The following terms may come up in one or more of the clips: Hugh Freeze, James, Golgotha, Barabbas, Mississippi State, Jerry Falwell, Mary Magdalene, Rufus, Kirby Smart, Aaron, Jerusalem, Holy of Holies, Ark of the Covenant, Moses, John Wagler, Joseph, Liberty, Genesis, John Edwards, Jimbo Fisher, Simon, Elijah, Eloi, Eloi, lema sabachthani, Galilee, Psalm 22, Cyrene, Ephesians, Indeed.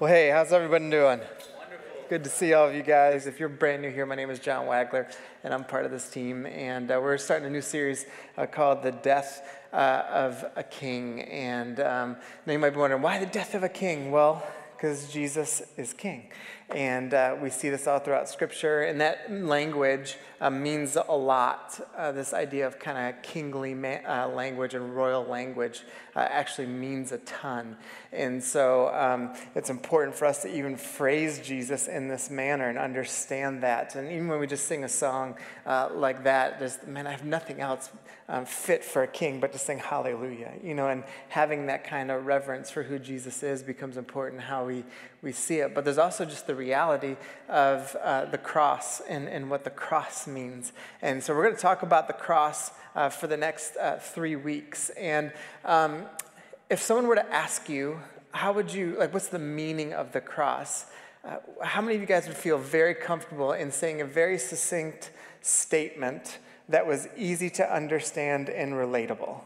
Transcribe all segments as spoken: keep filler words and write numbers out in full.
Well, hey, how's everybody doing? Wonderful. Good to see all of you guys. If you're brand new here, my name is John Wagler, and I'm part of this team. And uh, we're starting a new series uh, called The Death uh, of a King. And um, now you might be wondering, why the death of a king? Well, because Jesus is king. And uh, we see this all throughout Scripture. And that language uh, means a lot. Uh, this idea of kind of kingly ma- uh, language and royal language uh, actually means a ton. And so um, it's important for us to even phrase Jesus in this manner and understand that. And even when we just sing a song uh, like that, just, man, I have nothing else um, fit for a king but to sing hallelujah. You know, and having that kind of reverence for who Jesus is becomes important, how we, we see it. But there's also just the reality of uh, the cross and, and what the cross means. And so we're going to talk about the cross uh, for the next uh, three weeks. And um, if someone were to ask you, how would you, like, what's the meaning of the cross? Uh, how many of you guys would feel very comfortable in saying a very succinct statement that was easy to understand and relatable?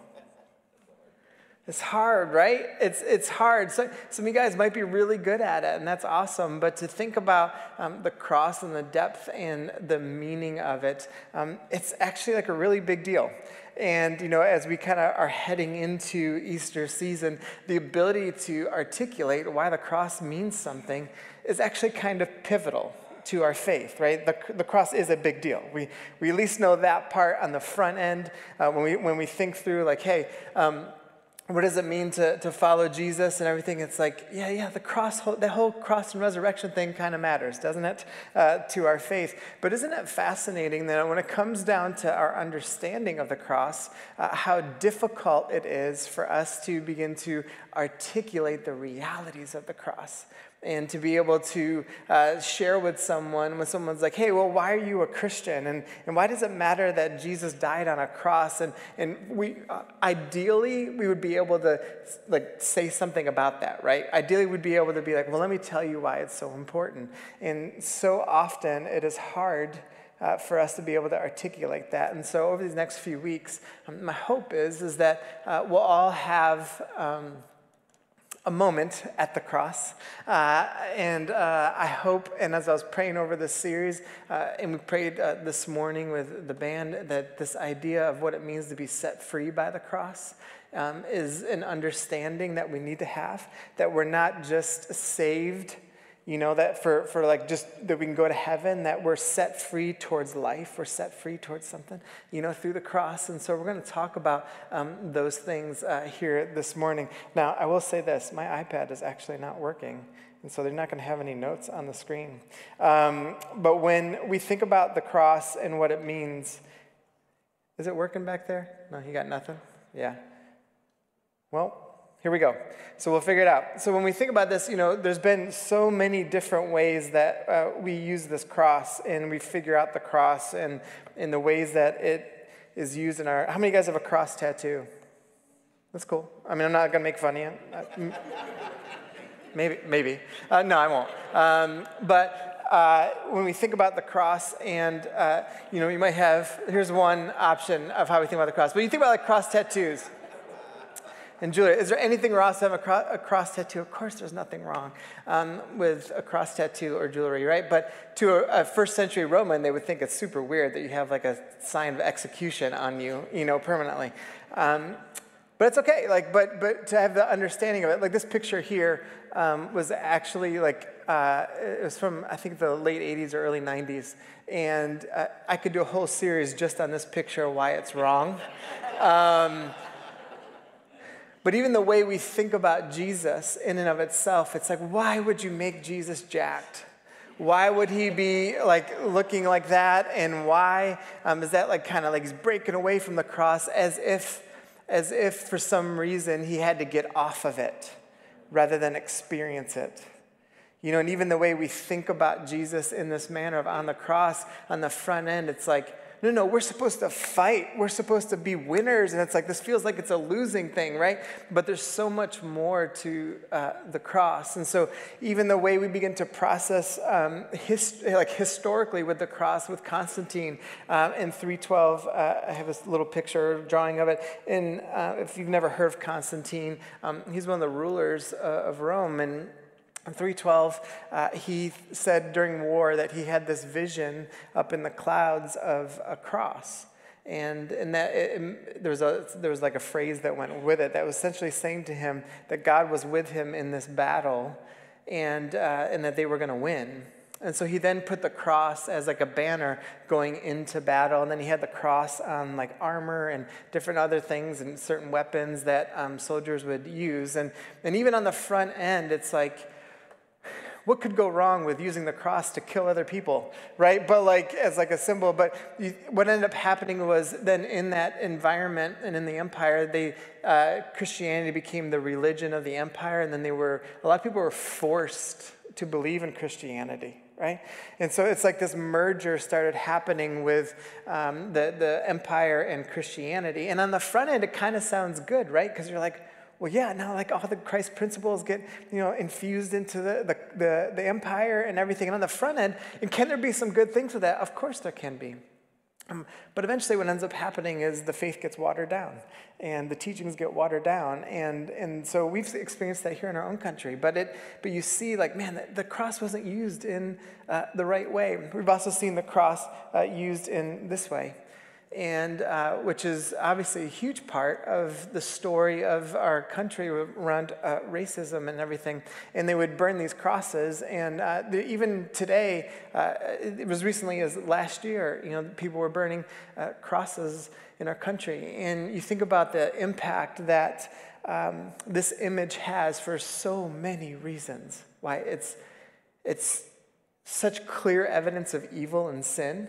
It's hard, right? It's it's hard. So, some of you guys might be really good at it, and that's awesome. But to think about um, the cross and the depth and the meaning of it, um, it's actually like a really big deal. And, you know, as we kind of are heading into Easter season, the ability to articulate why the cross means something is actually kind of pivotal to our faith, right? The, the cross is a big deal. We we at least know that part on the front end uh, when we when we think through, like, hey, um, what does it mean to, to follow Jesus and everything? It's like, yeah, yeah, the cross, the whole cross and resurrection thing kind of matters, doesn't it, uh, to our faith? But isn't it fascinating that when it comes down to our understanding of the cross, uh, how difficult it is for us to begin to articulate the realities of the cross? And to be able to uh, share with someone, when someone's like, hey, well, why are you a Christian? And and why does it matter that Jesus died on a cross? And and we, uh, ideally, we would be able to, like, say something about that, right? Ideally, we'd be able to be like, well, let me tell you why it's so important. And so often, it is hard Uh, for us to be able to articulate that. And so over these next few weeks, um, my hope is, is that uh, we'll all have um, a moment at the cross. Uh, and uh, I hope, and as I was praying over this series, uh, and we prayed uh, this morning with the band, that this idea of what it means to be set free by the cross um, is an understanding that we need to have, that we're not just saved. You know, that for, for like just that we can go to heaven, that we're set free towards life, we're set free towards something, you know, through the cross. And so we're going to talk about um, those things uh, here this morning. Now, I will say this, my iPad is actually not working, and so they're not going to have any notes on the screen. Um, but when we think about the cross and what it means, is it working back there? No, you got nothing? Yeah. Well, here we go. So we'll figure it out. So when we think about this, you know, there's been so many different ways that uh, we use this cross, and we figure out the cross and in the ways that it is used in our. How many of you guys have a cross tattoo? That's cool. I mean, I'm not gonna make fun of you. Maybe, maybe. Uh, no, I won't. Um, but. Uh, when we think about the cross and, uh, you know, you might have, here's one option of how we think about the cross. But you think about, like, cross tattoos. And Julia, is there anything wrong to have a cross, a cross tattoo? Of course there's nothing wrong um, with a cross tattoo or jewelry, right? But to a, a first century Roman, they would think it's super weird that you have, like, a sign of execution on you, you know, permanently. Um, but it's okay, like, but but to have the understanding of it, like this picture here um, was actually, like, uh, it was from, I think, the late eighties or early nineties. And uh, I could do a whole series just on this picture, why it's wrong. Um But even the way we think about Jesus in and of itself, it's like, why would you make Jesus jacked? Why would he be, like, looking like that? And why um, is that, like, kind of like he's breaking away from the cross as if, as if for some reason he had to get off of it rather than experience it? You know, and even the way we think about Jesus in this manner of on the cross, on the front end, it's like, no, no, we're supposed to fight. We're supposed to be winners. And it's like, this feels like it's a losing thing, right? But there's so much more to uh, the cross. And so even the way we begin to process, um, hist- like historically with the cross, with Constantine um, in three twelve, uh, I have this little picture drawing of it. And uh, if you've never heard of Constantine, um, he's one of the rulers uh, of Rome. And In three twelve, uh, he said during war that he had this vision up in the clouds of a cross. And, and that it, it, there was a, there was like a phrase that went with it that was essentially saying to him that God was with him in this battle and, uh, and that they were going to win. And so he then put the cross as like a banner going into battle. And then he had the cross on like armor and different other things and certain weapons that um, soldiers would use. And, and even on the front end, it's like, what could go wrong with using the cross to kill other people, right? But like as like a symbol. But you, what ended up happening was then in that environment and in the empire, they uh, Christianity became the religion of the empire, and then they were a lot of people were forced to believe in Christianity, right? And so it's like this merger started happening with um, the the empire and Christianity. And on the front end, it kind of sounds good, right? Because you're like, well, yeah, now like all the Christ principles get, you know, infused into the, the, the, the empire and everything. And on the front end, and can there be some good things with that? Of course there can be. Um, but eventually what ends up happening is the faith gets watered down and the teachings get watered down. And, and so we've experienced that here in our own country. But it, but you see like, man, the, the cross wasn't used in uh, the right way. We've also seen the cross uh, used in this way. And uh, which is obviously a huge part of the story of our country around uh, racism and everything. And they would burn these crosses. And uh, the, even today, uh, it was recently as last year, you know, people were burning uh, crosses in our country. And you think about the impact that um, this image has for so many reasons. Why it's, it's such clear evidence of evil and sin.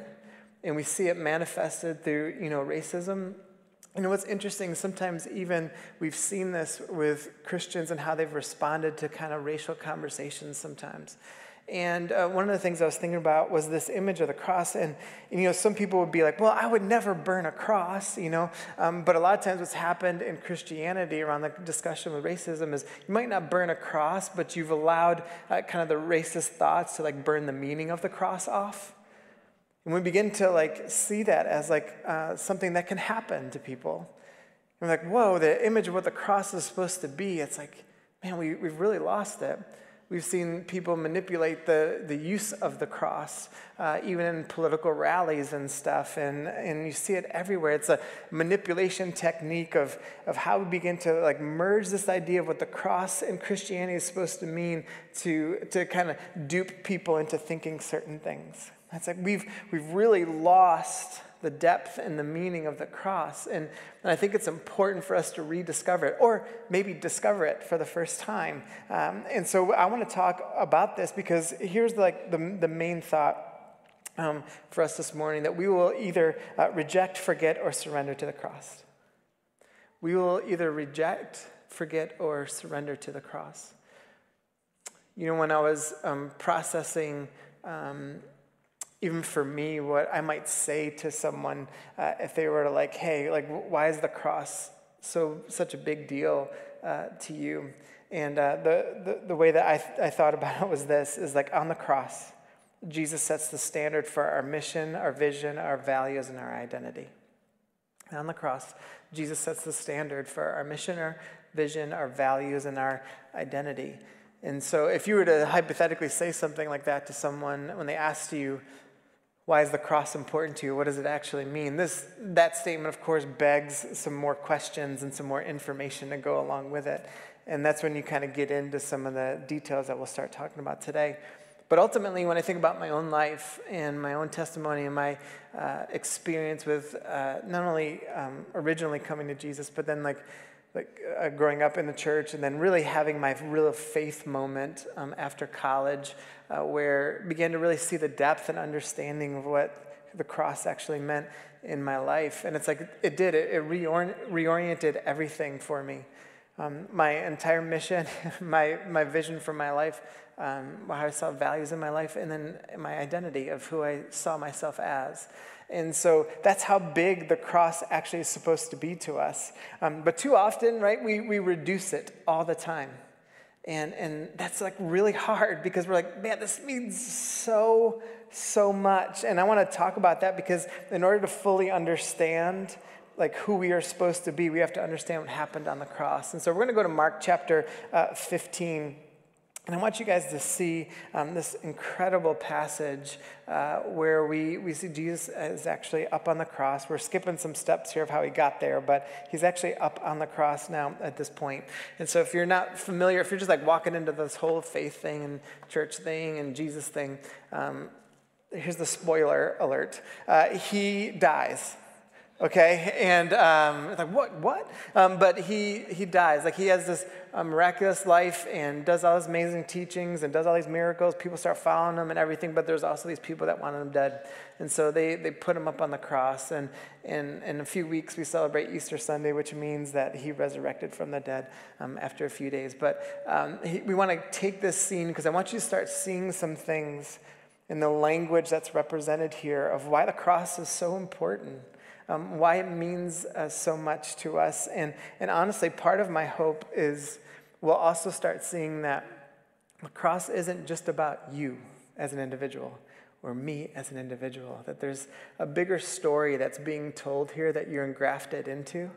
And we see it manifested through, you know, racism. You know, what's interesting, sometimes even we've seen this with Christians and how they've responded to kind of racial conversations sometimes. And uh, one of the things I was thinking about was this image of the cross. And, and you know, some people would be like, well, I would never burn a cross, you know. Um, but a lot of times what's happened in Christianity around the discussion with racism is you might not burn a cross, but you've allowed uh, kind of the racist thoughts to, like, burn the meaning of the cross off. And we begin to like see that as like uh, something that can happen to people. And we're like, whoa, the image of what the cross is supposed to be, it's like, man, we, we've really lost it. We've seen people manipulate the, the use of the cross, uh, even in political rallies and stuff, and, and you see it everywhere. It's a manipulation technique of, of how we begin to like merge this idea of what the cross and Christianity is supposed to mean to, to kind of dupe people into thinking certain things. It's like we've, we've really lost the depth and the meaning of the cross. And, and I think it's important for us to rediscover it, or maybe discover it for the first time. Um, and so I want to talk about this because here's like the, the main thought um, for us this morning, that we will either uh, reject, forget, or surrender to the cross. We will either reject, forget, or surrender to the cross. You know, when I was um, processing... Um, Even for me, what I might say to someone uh, if they were like, hey, like, why is the cross so such a big deal uh, to you? And uh, the, the, the way that I, th I thought about it was this, is like on the cross, Jesus sets the standard for our mission, our vision, our values, and our identity. And on the cross, Jesus sets the standard for our mission, our vision, our values, and our identity. And so if you were to hypothetically say something like that to someone when they asked you, why is the cross important to you? What does it actually mean? This, that statement, of course, begs some more questions and some more information to go along with it. And that's when you kind of get into some of the details that we'll start talking about today. But ultimately, when I think about my own life and my own testimony and my uh, experience with uh, not only um, originally coming to Jesus, but then like, like uh, growing up in the church and then really having my real faith moment um, after college uh, where I began to really see the depth and understanding of what the cross actually meant in my life. And it's like, it did, it, it reor reoriented everything for me. Um, my entire mission, my, my vision for my life, um, how I saw values in my life, and then my identity of who I saw myself as. And so that's how big the cross actually is supposed to be to us. Um, but too often, right, we, we reduce it all the time. And, and that's like really hard because we're like, man, this means so, so much. And I want to talk about that because in order to fully understand like who we are supposed to be, we have to understand what happened on the cross. And so we're going to go to Mark chapter uh, fifteen. And I want you guys to see um, this incredible passage uh, where we, we see Jesus is actually up on the cross. We're skipping some steps here of how he got there, but he's actually up on the cross now at this point. And so if you're not familiar, if you're just like walking into this whole faith thing and church thing and Jesus thing, um, here's the spoiler alert. Uh, he dies. Okay, and um, it's like, what, what? Um, but he he dies. Like, he has this um, miraculous life and does all these amazing teachings and does all these miracles. People start following him and everything, but there's also these people that wanted him dead. And so they, they put him up on the cross. And in a few weeks, we celebrate Easter Sunday, which means that he resurrected from the dead um, after a few days. But um, he, we want to take this scene because I want you to start seeing some things in the language that's represented here of why the cross is so important. Um, why it means uh, so much to us. And, and honestly, part of my hope is we'll also start seeing that the cross isn't just about you as an individual or me as an individual, that there's a bigger story that's being told here that you're engrafted into.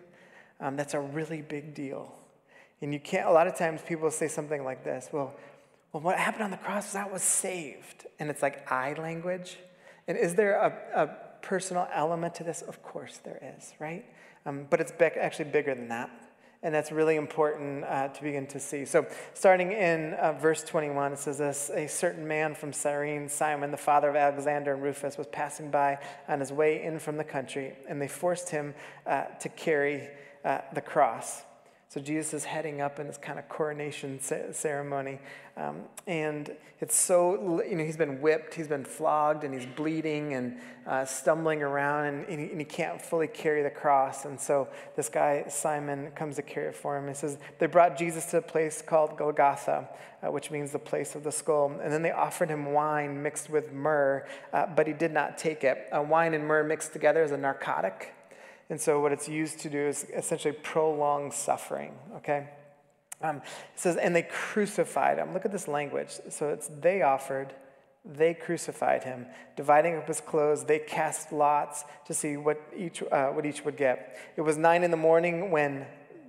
Um, that's a really big deal. And you can't, a lot of times people say something like this, well, well what happened on the cross is I was saved. And it's like I language. And is there a... a personal element to this? Of course there is, right? Um, but it's be- actually bigger than that. And that's really important uh, to begin to see. So starting in uh, verse twenty-one, it says this, a certain man from Cyrene, Simon, the father of Alexander and Rufus, was passing by on his way in from the country, and they forced him uh, to carry uh, the cross. So Jesus is heading up in this kind of coronation ceremony. Um, and it's so, you know, he's been whipped, he's been flogged, and he's bleeding and uh, stumbling around, and, and, he, and he can't fully carry the cross. And so this guy, Simon, comes to carry it for him. He says, they brought Jesus to a place called Golgotha, uh, which means the place of the skull. And then they offered him wine mixed with myrrh, uh, but he did not take it. Uh, wine and myrrh mixed together is a narcotic. And so what it's used to do is essentially prolong suffering, okay? Um, it says, and they crucified him. Look at this language. So it's they offered, they crucified him. Dividing up his clothes, they cast lots to see what each, uh, what each would get. It was nine in the morning when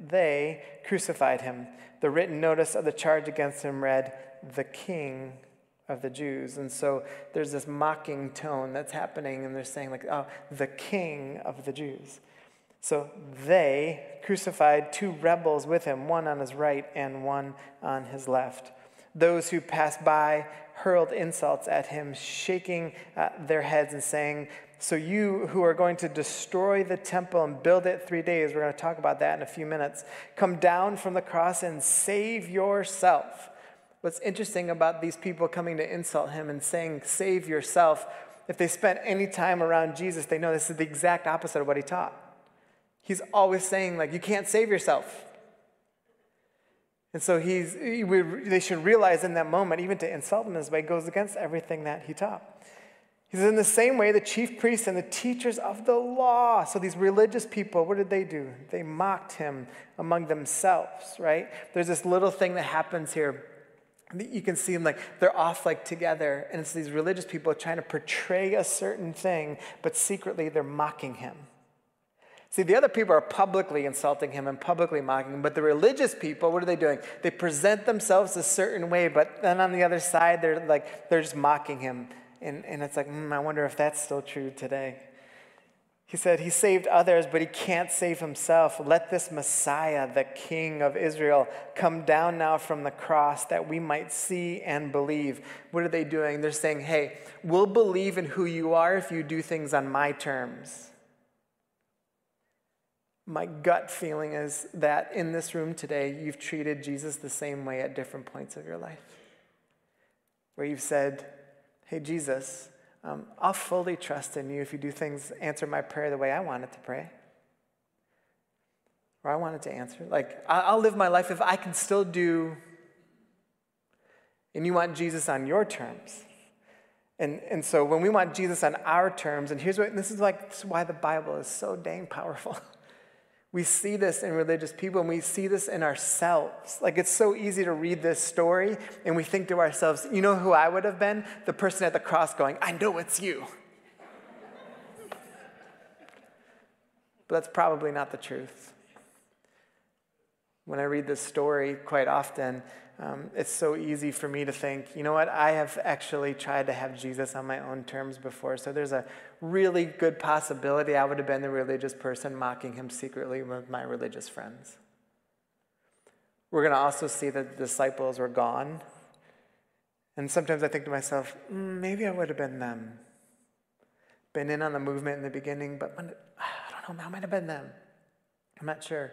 they crucified him. The written notice of the charge against him read, the King of the Jews. And so there's this mocking tone that's happening, and they're saying like, oh, the King of the Jews. So they crucified two rebels with him, one on his right and one on his left. Those who passed by hurled insults at him, shaking uh, their heads and saying, so you who are going to destroy the temple and build it three days, we're going to talk about that in a few minutes, come down from the cross and save yourself. What's interesting about these people coming to insult him and saying, save yourself, if they spent any time around Jesus, they know this is the exact opposite of what he taught. He's always saying, like, you can't save yourself. And so he's, we, they should realize in that moment, even to insult him in this way, goes against everything that he taught. He says, in the same way, the chief priests and the teachers of the law, so these religious people, what did they do? They mocked him among themselves, right? There's this little thing that happens here. You can see them like they're off like together, and it's these religious people trying to portray a certain thing, but secretly they're mocking him. See, the other people are publicly insulting him and publicly mocking him, but the religious people, what are they doing? They present themselves a certain way, but then on the other side, they're like they're just mocking him, and and it's like, mm, I wonder if that's still true today. He said he saved others, but he can't save himself. Let this Messiah, the King of Israel, come down now from the cross that we might see and believe. What are they doing? They're saying, hey, we'll believe in who you are if you do things on my terms. My gut feeling is that in this room today, you've treated Jesus the same way at different points of your life, where you've said, hey, Jesus, Um, I'll fully trust in you if you do things, answer my prayer the way I want it to pray. Or I want it to answer. Like, I'll live my life if I can still do, and you want Jesus on your terms. And and so when we want Jesus on our terms, and here's what, and this is like, this is why the Bible is so dang powerful. We see this in religious people, and we see this in ourselves. Like, it's so easy to read this story, and we think to ourselves, you know who I would have been? The person at the cross going, I know it's you. But that's probably not the truth. When I read this story quite often, Um, it's so easy for me to think, you know what, I have actually tried to have Jesus on my own terms before, so there's a really good possibility I would have been the religious person mocking him secretly with my religious friends. We're going to also see that the disciples were gone. And sometimes I think to myself, mm, maybe I would have been them. Been in on the movement in the beginning, but when, I don't know, I might have been them. I'm not sure.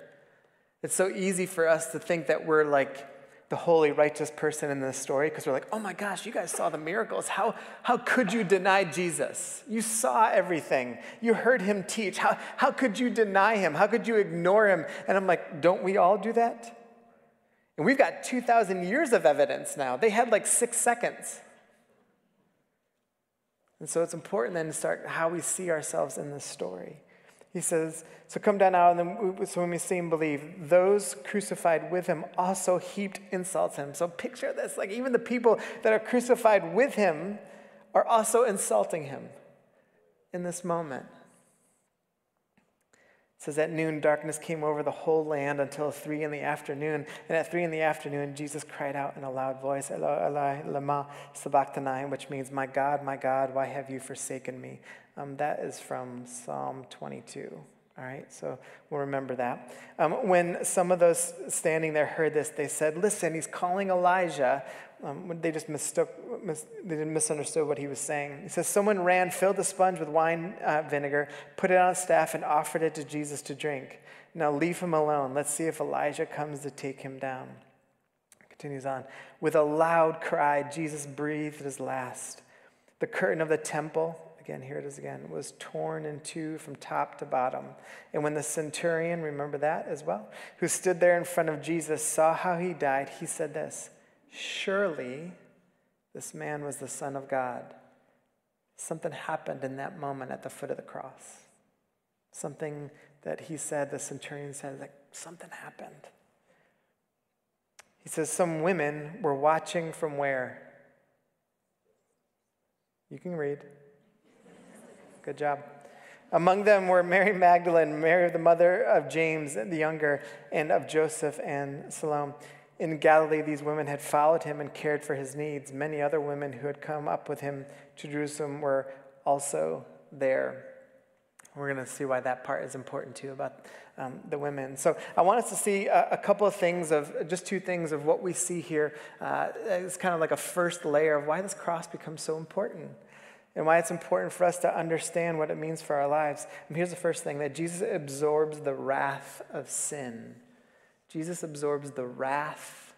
It's so easy for us to think that we're like the holy, righteous person in this story, because we're like, oh my gosh, you guys saw the miracles. How, how could you deny Jesus? You saw everything. You heard him teach. How, how could you deny him? How could you ignore him? And I'm like, don't we all do that? And we've got two thousand years of evidence now. They had like six seconds. And so it's important then to start how we see ourselves in this story. He says, so come down now, and then we, so when we see him believe, those crucified with him also heaped insults him. So picture this, like even the people that are crucified with him are also insulting him in this moment. It says, at noon, darkness came over the whole land until three in the afternoon. And at three in the afternoon, Jesus cried out in a loud voice, Eloi, Eloi, lema sabachthani, which means, my God, my God, why have you forsaken me? Um, that is from Psalm twenty-two, all right? So we'll remember that. Um, when some of those standing there heard this, they said, listen, he's calling Elijah. Um, they just mistook, mis- they misunderstood what he was saying. He says, someone ran, filled the sponge with wine uh, vinegar, put it on a staff, and offered it to Jesus to drink. Now leave him alone. Let's see if Elijah comes to take him down. Continues on. With a loud cry, Jesus breathed his last. The curtain of the temple, again, here it is again, was torn in two from top to bottom. And when the centurion, remember that as well, who stood there in front of Jesus, saw how he died, he said this, surely this man was the Son of God. Something happened in that moment at the foot of the cross. Something that he said, the centurion said, like, something happened. He says, some women were watching from where? You can read. Good job. Among them were Mary Magdalene, Mary the mother of James the younger, and of Joseph and Salome. In Galilee, these women had followed him and cared for his needs. Many other women who had come up with him to Jerusalem were also there. We're going to see why that part is important, too, about um, the women. So I want us to see a, a couple of things, of just two things of what we see here. Uh, it's kind of like a first layer of why this cross becomes so important, and why it's important for us to understand what it means for our lives. And here's the first thing, that Jesus absorbs the wrath of sin. Jesus absorbs the wrath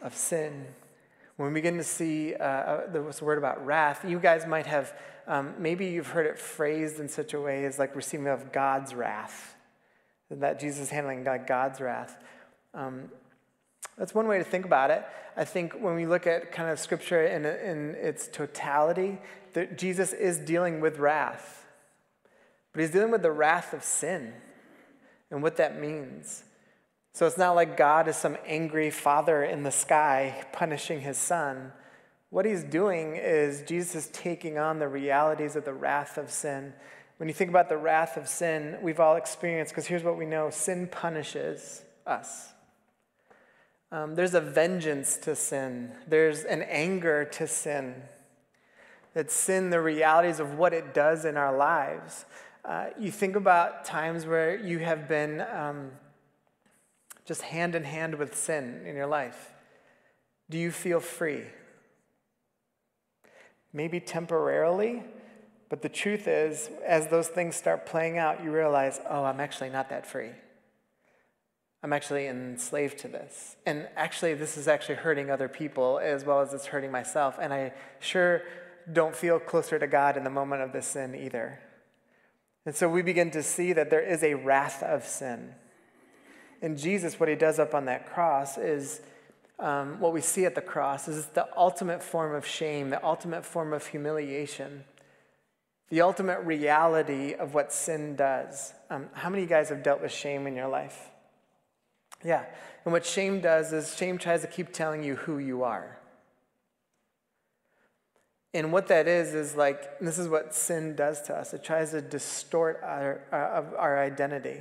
of sin. When we begin to see uh, this word about wrath, you guys might have, um, maybe you've heard it phrased in such a way as like receiving of God's wrath, that Jesus is handling God's wrath. Um, That's one way to think about it. I think when we look at kind of Scripture in, in its totality, that Jesus is dealing with wrath. But he's dealing with the wrath of sin and what that means. So it's not like God is some angry father in the sky punishing his son. What he's doing is Jesus is taking on the realities of the wrath of sin. When you think about the wrath of sin, we've all experienced, because here's what we know, sin punishes us. Um, there's a vengeance to sin. There's an anger to sin. That sin, the realities of what it does in our lives. Uh, you think about times where you have been um, just hand in hand with sin in your life. Do you feel free? Maybe temporarily, but the truth is, as those things start playing out, you realize, oh, I'm actually not that free. I'm actually enslaved to this. And actually, this is actually hurting other people as well as it's hurting myself. And I sure don't feel closer to God in the moment of this sin either. And so we begin to see that there is a wrath of sin. And Jesus, what he does up on that cross is, um, what we see at the cross is the ultimate form of shame, the ultimate form of humiliation, the ultimate reality of what sin does. Um, how many of you guys have dealt with shame in your life? Yeah, and what shame does is shame tries to keep telling you who you are. And what that is, is like, this is what sin does to us. It tries to distort our, our, our identity.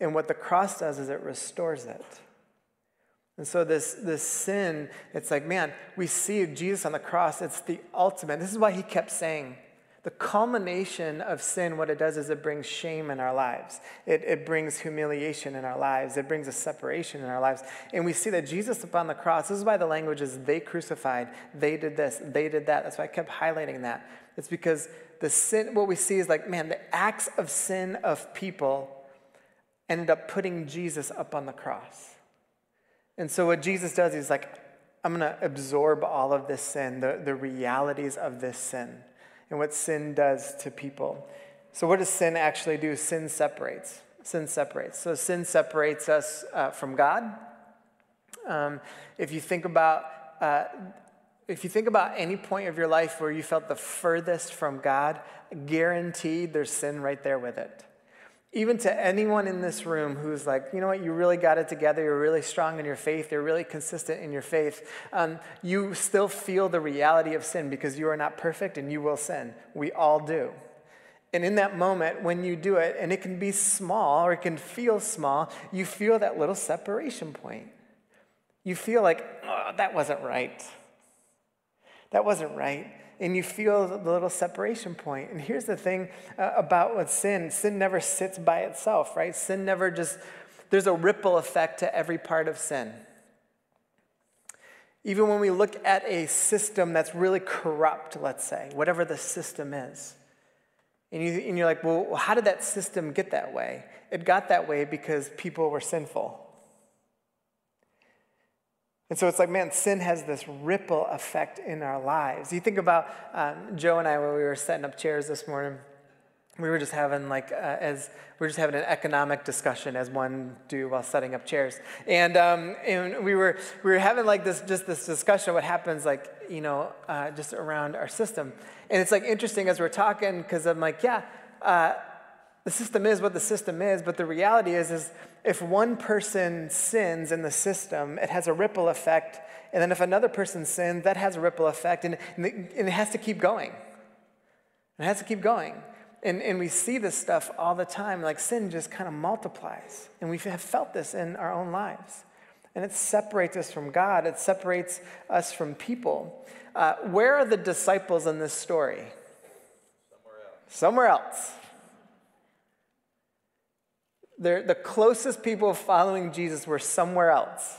And what the cross does is it restores it. And so this, this sin, it's like, man, we see Jesus on the cross. It's the ultimate. This is why he kept saying, the culmination of sin, what it does is it brings shame in our lives. It, it brings humiliation in our lives. It brings a separation in our lives. And we see that Jesus upon the cross, this is why the language is they crucified, they did this, they did that. That's why I kept highlighting that. It's because the sin, what we see is like, man, the acts of sin of people ended up putting Jesus up on the cross. And so what Jesus does, he's like, I'm going to absorb all of this sin, the, the realities of this sin, and what sin does to people. So what does sin actually do? Sin separates. Sin separates. So sin separates us uh, from God. Um, if you think about, uh, if you think about any point of your life where you felt the furthest from God, guaranteed there's sin right there with it. Even to anyone in this room who's like, you know what, you really got it together, you're really strong in your faith, you're really consistent in your faith, um, you still feel the reality of sin because you are not perfect and you will sin. We all do. And in that moment, when you do it, and it can be small or it can feel small, you feel that little separation point. You feel like, oh, that wasn't right. That wasn't right. And you feel the little separation point. And here's the thing uh, about what sin. Sin never sits by itself, right? Sin never just, there's a ripple effect to every part of sin. Even when we look at a system that's really corrupt, let's say, whatever the system is. And, you, and you're like, well, how did that system get that way? It got that way because people were sinful. And so it's like, man, sin has this ripple effect in our lives. You think about um, Joe and I when we were setting up chairs this morning. We were just having like uh, as we were just having an economic discussion, as one do while setting up chairs. And um, and we were we were having like this just this discussion of what happens like you know uh, just around our system. And it's like interesting as we're talking because I'm like, yeah, uh, the system is what the system is, but the reality is is. If one person sins in the system, it has a ripple effect. And then if another person sins, that has a ripple effect. And, and, it, and it has to keep going. It has to keep going. And, and we see this stuff all the time. Like sin just kind of multiplies. And we have felt this in our own lives. And it separates us from God. It separates us from people. Uh, where are the disciples in this story? Somewhere else. Somewhere else. They're, the closest people following Jesus were somewhere else.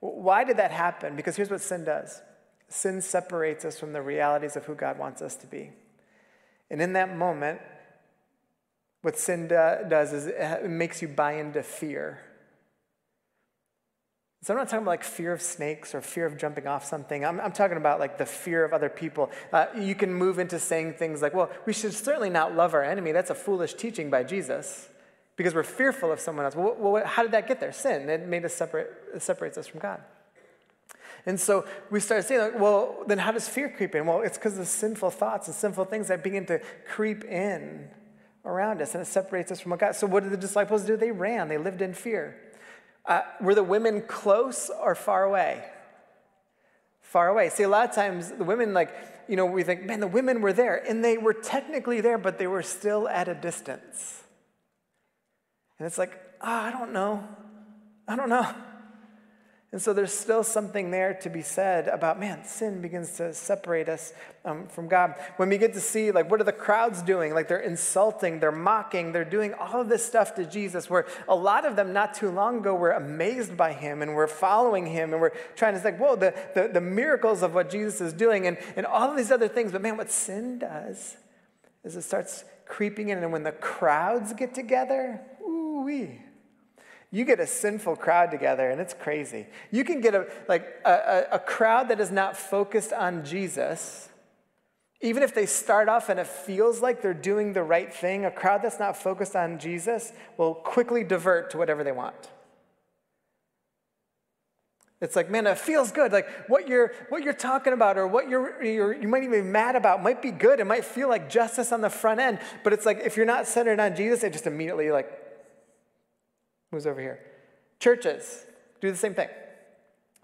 Why did that happen? Because here's what sin does. Sin separates us from the realities of who God wants us to be. And in that moment, what sin do, does is it makes you buy into fear. So I'm not talking about like fear of snakes or fear of jumping off something. I'm, I'm talking about like the fear of other people. Uh, you can move into saying things like, well, we should certainly not love our enemy. That's a foolish teaching by Jesus. Because we're fearful of someone else. Well, what, how did that get there? Sin. It made us separate. It separates us from God. And so we start saying, like, well, then how does fear creep in? Well, it's because of sinful thoughts and sinful things that begin to creep in around us, and it separates us from God. So what did the disciples do? They ran. They lived in fear. Uh, were the women close or far away? Far away. See, a lot of times the women, like, you know, we think, man, the women were there, and they were technically there, but they were still at a distance. And it's like, oh, I don't know. I don't know. And so there's still something there to be said about, man, sin begins to separate us um, from God. When we get to see, like, what are the crowds doing? Like, they're insulting, they're mocking, they're doing all of this stuff to Jesus, where a lot of them not too long ago were amazed by him and were following him and were trying to think, whoa, the, the, the miracles of what Jesus is doing and, and all of these other things. But, man, what sin does is it starts creeping in. And when the crowds get together, you get a sinful crowd together, and it's crazy. You can get a like a, a crowd that is not focused on Jesus, even if they start off and it feels like they're doing the right thing. A crowd that's not focused on Jesus will quickly divert to whatever they want. It's like, man, it feels good. Like what you're what you're talking about, or what you're, you're you might even be mad about, might be good. It might feel like justice on the front end, but it's like if you're not centered on Jesus, it just immediately like. Who's over here? Churches do the same thing.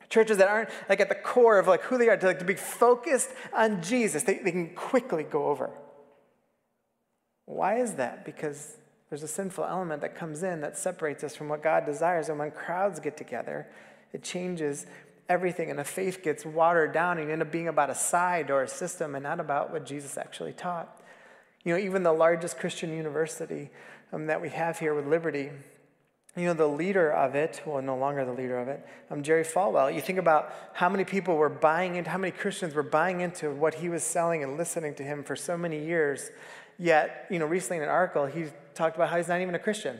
Churches that aren't like at the core of like who they are, to like to be focused on Jesus, they, they can quickly go over. Why is that? Because there's a sinful element that comes in that separates us from what God desires. And when crowds get together, It changes everything, and the faith gets watered down and you end up being about a side or a system and not about what Jesus actually taught. You know, even the largest Christian university um, that we have here with Liberty, you know, the leader of it, well, no longer the leader of it, um, Jerry Falwell, you think about how many people were buying into, how many Christians were buying into what he was selling and listening to him for so many years, yet, you know, recently in an article, he talked about how he's not even a Christian.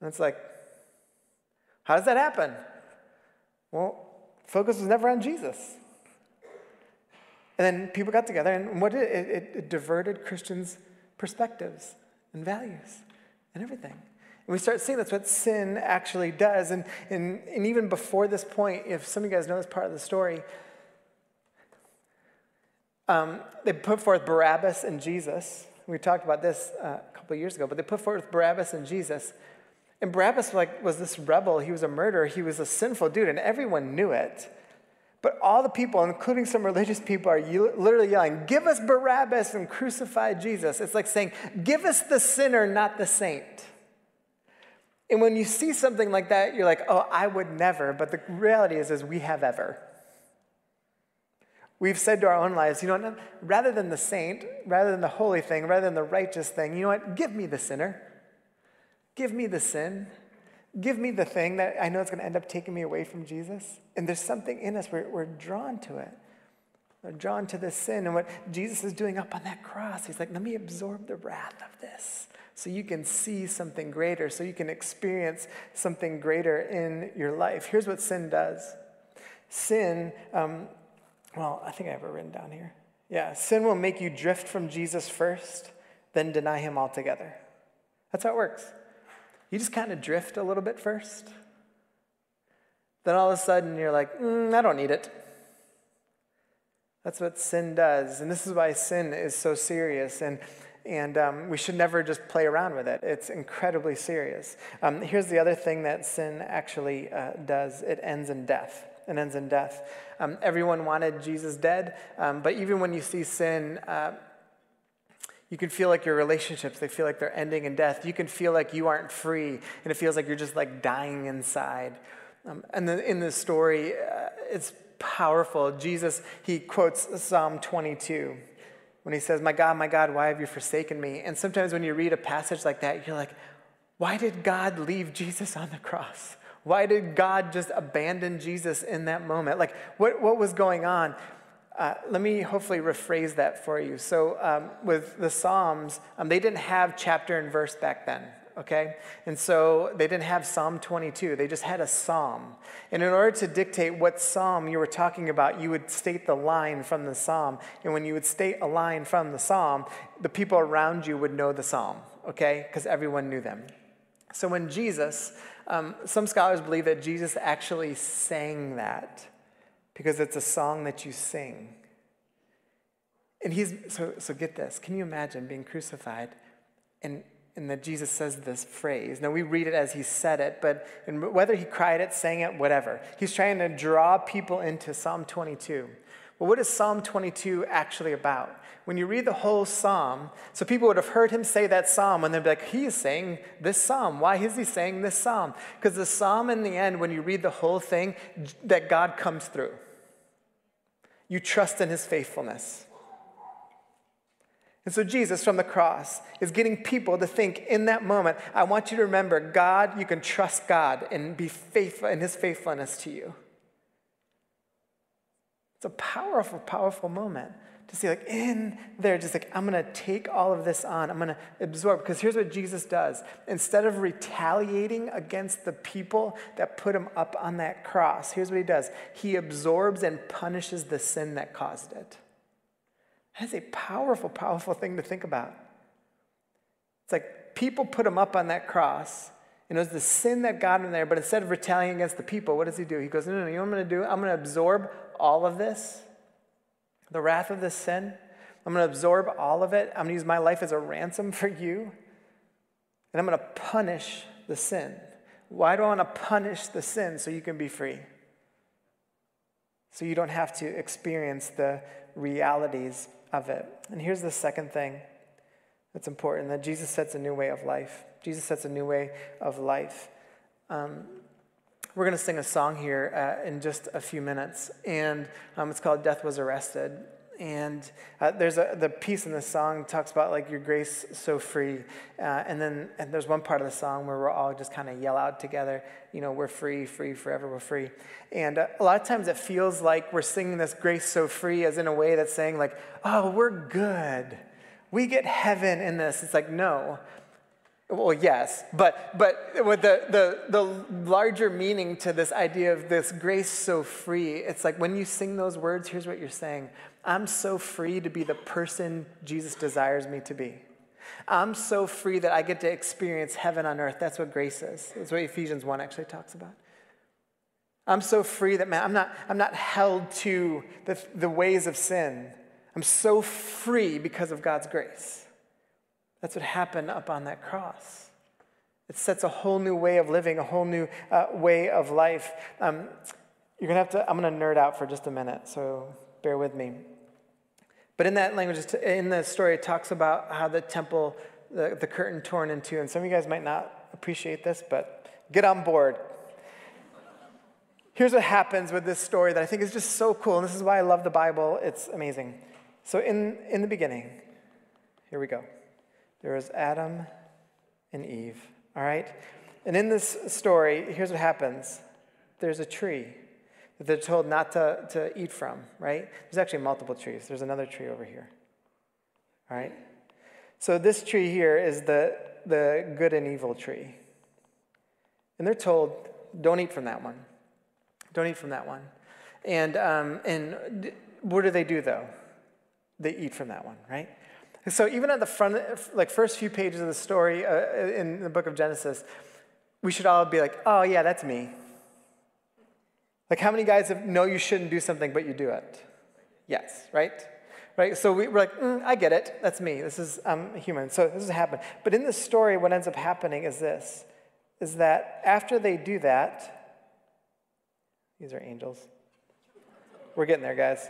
And it's like, how does that happen? Well, focus was never on Jesus. And then people got together, and what it, it, it diverted Christians' perspectives and values and everything. And we start seeing that's what sin actually does. And, and, and even before this point, if some of you guys know this part of the story, um, they put forth Barabbas and Jesus. We talked about this uh, a couple of years ago, but they put forth Barabbas and Jesus. And Barabbas like, was this rebel. He was a murderer. He was a sinful dude, and everyone knew it. But all the people, including some religious people, are literally yelling, give us Barabbas and crucify Jesus. It's like saying, give us the sinner, not the saint. And when you see something like that, you're like, oh, I would never. But the reality is, is we have ever. We've said to our own lives, you know what, rather than the saint, rather than the holy thing, rather than the righteous thing, you know what, give me the sinner. Give me the sin. Give me the thing that I know it's going to end up taking me away from Jesus. And there's something in us. We're, we're drawn to it. We're drawn to this sin. And what Jesus is doing up on that cross, he's like, let me absorb the wrath of this so you can see something greater, so you can experience something greater in your life. Here's what sin does. Sin, um, well, I think I have it written down here. Yeah, sin will make you drift from Jesus first, then deny him altogether. That's how it works. You just kind of drift a little bit first. Then all of a sudden you're like, mm, I don't need it. That's what sin does. And this is why sin is so serious. And, and um, we should never just play around with it. It's incredibly serious. Um, here's the other thing that sin actually uh, does. It ends in death. It ends in death. Um, everyone wanted Jesus dead. Um, but even when you see sin... Uh, You can feel like your relationships, they feel like they're ending in death. You can feel like you aren't free, and it feels like you're just like dying inside. Um, and the, in this story, uh, it's powerful. Jesus, he quotes Psalm twenty-two when he says, my God, my God, why have you forsaken me? And sometimes when you read a passage like that, you're like, why did God leave Jesus on the cross? Why did God just abandon Jesus in that moment? Like, what, what was going on? Uh, let me hopefully rephrase that for you. So um, with the Psalms, um, they didn't have chapter and verse back then, okay? And so they didn't have Psalm twenty-two. They just had a psalm. And in order to dictate what psalm you were talking about, you would state the line from the psalm. And when you would state a line from the psalm, the people around you would know the psalm, okay? Because everyone knew them. So when Jesus, um, some scholars believe that Jesus actually sang that, because it's a song that you sing. And he's, so, so get this, can you imagine being crucified and, and that Jesus says this phrase? Now we read it as he said it, but and whether he cried it, sang it, whatever. He's trying to draw people into Psalm twenty-two. Well, what is Psalm twenty-two actually about? When you read the whole psalm, so people would have heard him say that psalm, and they'd be like, he is saying this psalm. Why is he saying this psalm? Because the psalm in the end, when you read the whole thing, that God comes through. You trust in his faithfulness. And so Jesus from the cross is getting people to think in that moment, I want you to remember God, you can trust God and be faithful in his faithfulness to you. It's a powerful, powerful moment to see like in there, just like, I'm going to take all of this on. I'm going to absorb, because here's what Jesus does. Instead of retaliating against the people that put him up on that cross, here's what he does. He absorbs and punishes the sin that caused it. That's a powerful, powerful thing to think about. It's like people put him up on that cross, and it was the sin that got him there, but instead of retaliating against the people, what does he do? He goes, no, no, no, you know what I'm going to do? I'm going to absorb all of this, the wrath of this sin. I'm going to absorb all of it. I'm going to use my life as a ransom for you. And I'm going to punish the sin. Why do I want to punish the sin? So you can be free. So you don't have to experience the realities of it. And here's the second thing that's important, that Jesus sets a new way of life. Jesus sets a new way of life. Um, we're going to sing a song here uh, in just a few minutes, and um, it's called Death Was Arrested. And uh, there's a, the piece in the song talks about, like, your grace so free. Uh, and then and there's one part of the song where we're all just kind of yell out together, you know, we're free, free, forever, we're free. And uh, a lot of times it feels like we're singing this grace so free as in a way that's saying, like, oh, we're good. We get heaven in this. It's like, no. Well, yes, but but with the, the the larger meaning to this idea of this grace so free, it's like when you sing those words, here's what you're saying. I'm so free to be the person Jesus desires me to be. I'm so free that I get to experience heaven on earth. That's what grace is. That's what Ephesians one actually talks about. I'm so free that, man, I'm not, I'm not held to the, the ways of sin. I'm so free because of God's grace. That's what happened up on that cross. It sets a whole new way of living, a whole new uh, way of life. Um, you're gonna have to. I'm gonna nerd out for just a minute, so bear with me. But in that language, in the story, it talks about how the temple, the, the curtain torn in two. And some of you guys might not appreciate this, but get on board. Here's what happens with this story that I think is just so cool, and this is why I love the Bible. It's amazing. So in in the beginning, here we go. There was Adam and Eve, all right? And in this story, here's what happens. There's a tree that they're told not to, to eat from, right? There's actually multiple trees. There's another tree over here, all right? So this tree here is the, the good and evil tree. And they're told, don't eat from that one. Don't eat from that one. And, um, and what do they do, though? They eat from that one, right? So even at the front, like first few pages of the story uh, in the book of Genesis, we should all be like, oh yeah, that's me. Like how many guys have, know you shouldn't do something, but you do it? Yes, right? Right? So we, we're like, mm, I get it. That's me. This is, I'm human. So this has happened. But in this story, what ends up happening is this, is that after they do that, these are angels. We're getting there, guys.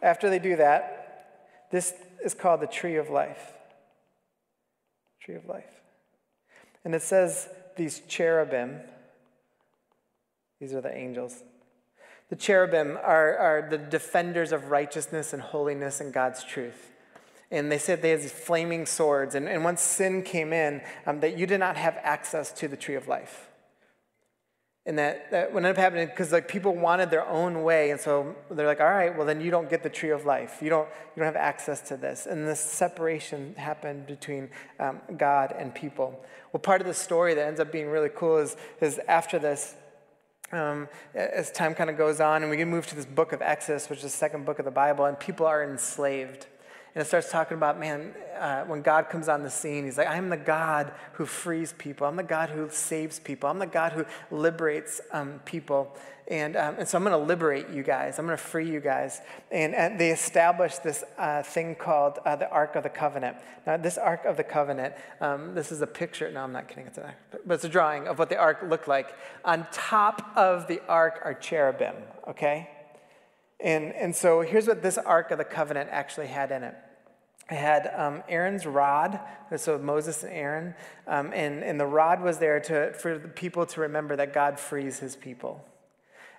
After they do that, this is called the tree of life. Tree of life. And it says these cherubim, these are the angels. The cherubim are, are the defenders of righteousness and holiness and God's truth. And they said they had these flaming swords. And, and once sin came in, um, that you did not have access to the tree of life. And that, that what ended up happening, because like people wanted their own way, and so they're like, all right, well then you don't get the tree of life. You don't, you don't have access to this. And this separation happened between um, God and people. Well, part of the story that ends up being really cool is, is after this, um, as time kind of goes on, and we can move to this book of Exodus, which is the second book of the Bible, and people are enslaved. And it starts talking about, man, uh, when God comes on the scene, he's like, I'm the God who frees people. I'm the God who saves people. I'm the God who liberates um, people. And, um, and so I'm going to liberate you guys. I'm going to free you guys. And, and they established this uh, thing called uh, the Ark of the Covenant. Now, this Ark of the Covenant, um, this is a picture. No, I'm not kidding. It's an ark, but it's a drawing of what the Ark looked like. On top of the Ark are cherubim, okay? And, and so here's what this Ark of the Covenant actually had in it. It had um, Aaron's rod, so Moses and Aaron, um, and, and the rod was there to, for the people to remember that God frees his people.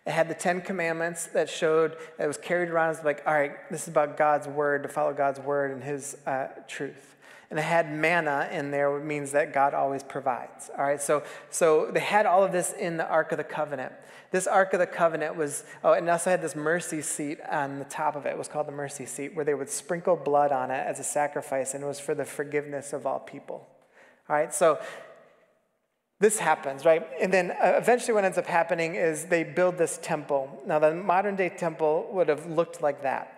It had the Ten Commandments that showed, it was carried around as like, all right, this is about God's word, to follow God's word and his uh, truth. And it had manna in there, which means that God always provides, all right? So so they had all of this in the Ark of the Covenant. This Ark of the Covenant was, oh, and also had this mercy seat on the top of it. It was called the mercy seat, where they would sprinkle blood on it as a sacrifice, and it was for the forgiveness of all people, all right? So this happens, right? And then uh, eventually what ends up happening is they build this temple. Now, the modern-day temple would have looked like that.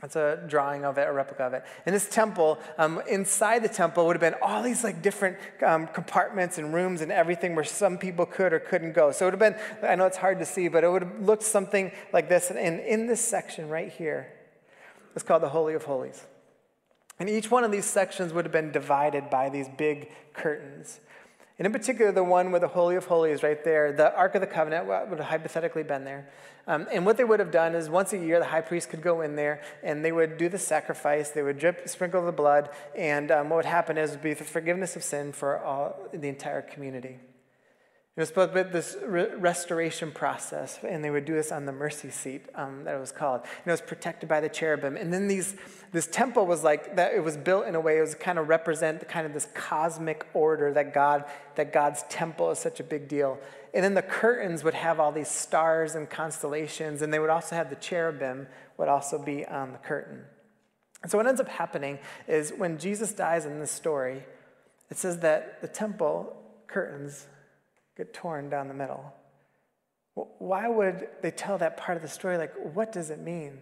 It's a drawing of it, a replica of it. And this temple, um, inside the temple would have been all these like different um, compartments and rooms and everything where some people could or couldn't go. So it would have been, I know it's hard to see, but it would have looked something like this. And in this section right here, it's called the Holy of Holies. And each one of these sections would have been divided by these big curtains. And in particular, the one with the Holy of Holies right there, the Ark of the Covenant would have hypothetically been there. Um, and what they would have done is once a year, the high priest could go in there, and they would do the sacrifice. They would drip, sprinkle the blood. And um, what would happen is it would be the forgiveness of sin for all the entire community. It was supposed to be this re- restoration process, and they would do this on the mercy seat um, that it was called. And it was protected by the cherubim. And then these, this temple was like that. It was built in a way it was kind of represent kind of this cosmic order that God that God's temple is such a big deal. And then the curtains would have all these stars and constellations, and they would also have the cherubim would also be on the curtain. And so what ends up happening is when Jesus dies in this story, it says that the temple curtains get torn down the middle. Why would they tell that part of the story? Like, what does it mean?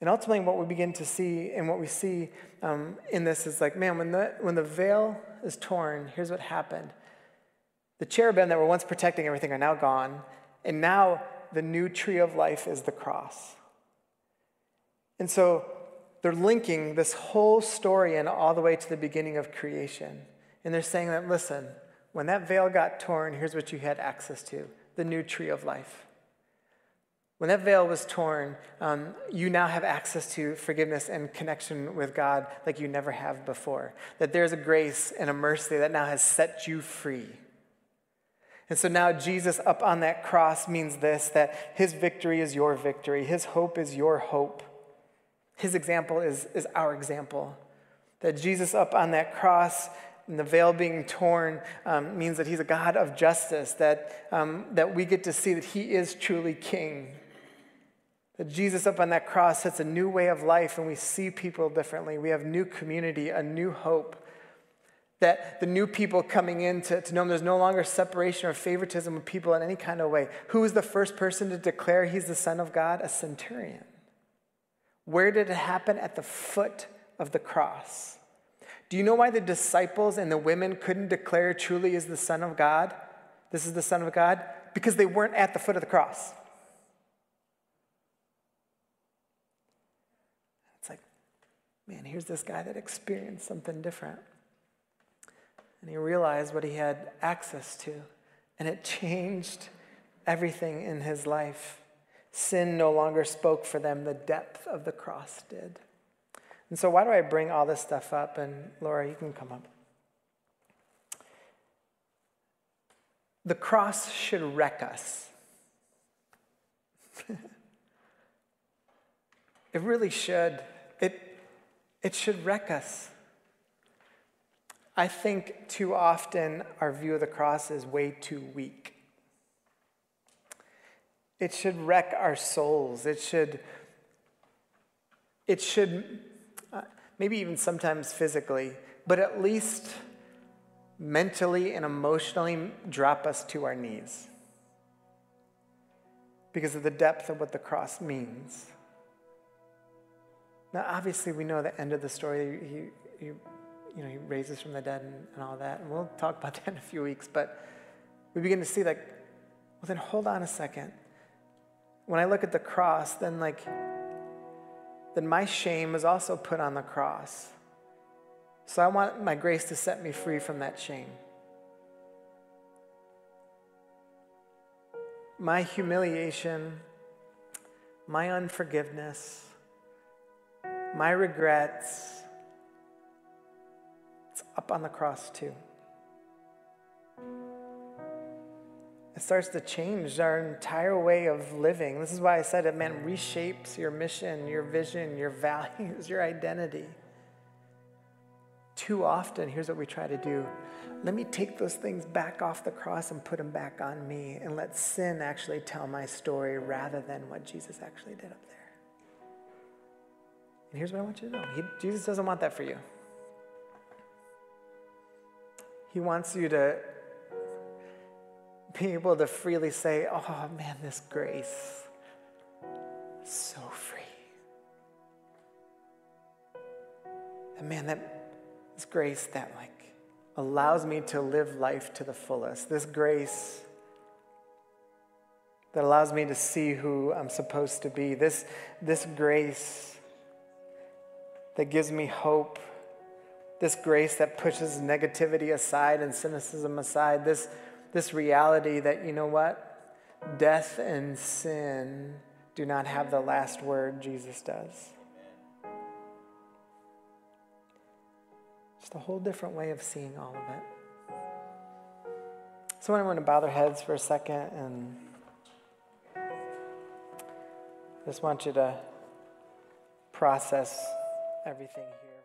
And ultimately, what we begin to see and what we see um, in this is like, man, when the when the veil is torn, here's what happened. The cherubim that were once protecting everything are now gone, and now the new tree of life is the cross. And so they're linking this whole story in all the way to the beginning of creation. And they're saying that, listen, when that veil got torn, here's what you had access to, the new tree of life. When that veil was torn, um, you now have access to forgiveness and connection with God like you never have before. That there's a grace and a mercy that now has set you free. And so now Jesus up on that cross means this, that his victory is your victory. His hope is your hope. His example is, is our example. That Jesus up on that cross, and the veil being torn um, means that he's a God of justice, that, um, that we get to see that he is truly king. That Jesus up on that cross sets a new way of life, and we see people differently. We have new community, a new hope. That the new people coming in to, to know him, there's no longer separation or favoritism with people in any kind of way. Who was the first person to declare he's the Son of God? A centurion. Where did it happen? At the foot of the cross. Do you know why the disciples and the women couldn't declare truly is the Son of God? This is the Son of God? Because they weren't at the foot of the cross. It's like, man, here's this guy that experienced something different. And he realized what he had access to. And it changed everything in his life. Sin no longer spoke for them. The depth of the cross did. And so why do I bring all this stuff up? And Laura, you can come up. The cross should wreck us. It really should. It, it should wreck us. I think too often our view of the cross is way too weak. It should wreck our souls. It should, it should... maybe even sometimes physically, but at least mentally and emotionally drop us to our knees because of the depth of what the cross means. Now, obviously, we know the end of the story. He, he, you know, he raises from the dead and, and all that, and we'll talk about that in a few weeks, but we begin to see, like, well, then hold on a second. When I look at the cross, then, like, then my shame was also put on the cross. So I want my grace to set me free from that shame. My humiliation, my unforgiveness, my regrets, it's up on the cross too. It starts to change our entire way of living. This is why I said it, man, reshapes your mission, your vision, your values, your identity. Too often, here's what we try to do. Let me take those things back off the cross and put them back on me and let sin actually tell my story rather than what Jesus actually did up there. And here's what I want you to know. He, Jesus doesn't want that for you. He wants you to be able to freely say, oh man, this grace, so free. And man, that this grace that like allows me to live life to the fullest. This grace that allows me to see who I'm supposed to be. This, this grace that gives me hope. This grace that pushes negativity aside and cynicism aside. This This reality that, you know what? Death and sin do not have the last word. Jesus does. Just a whole different way of seeing all of it. So we're going to bow their heads for a second, and I just want you to process everything here.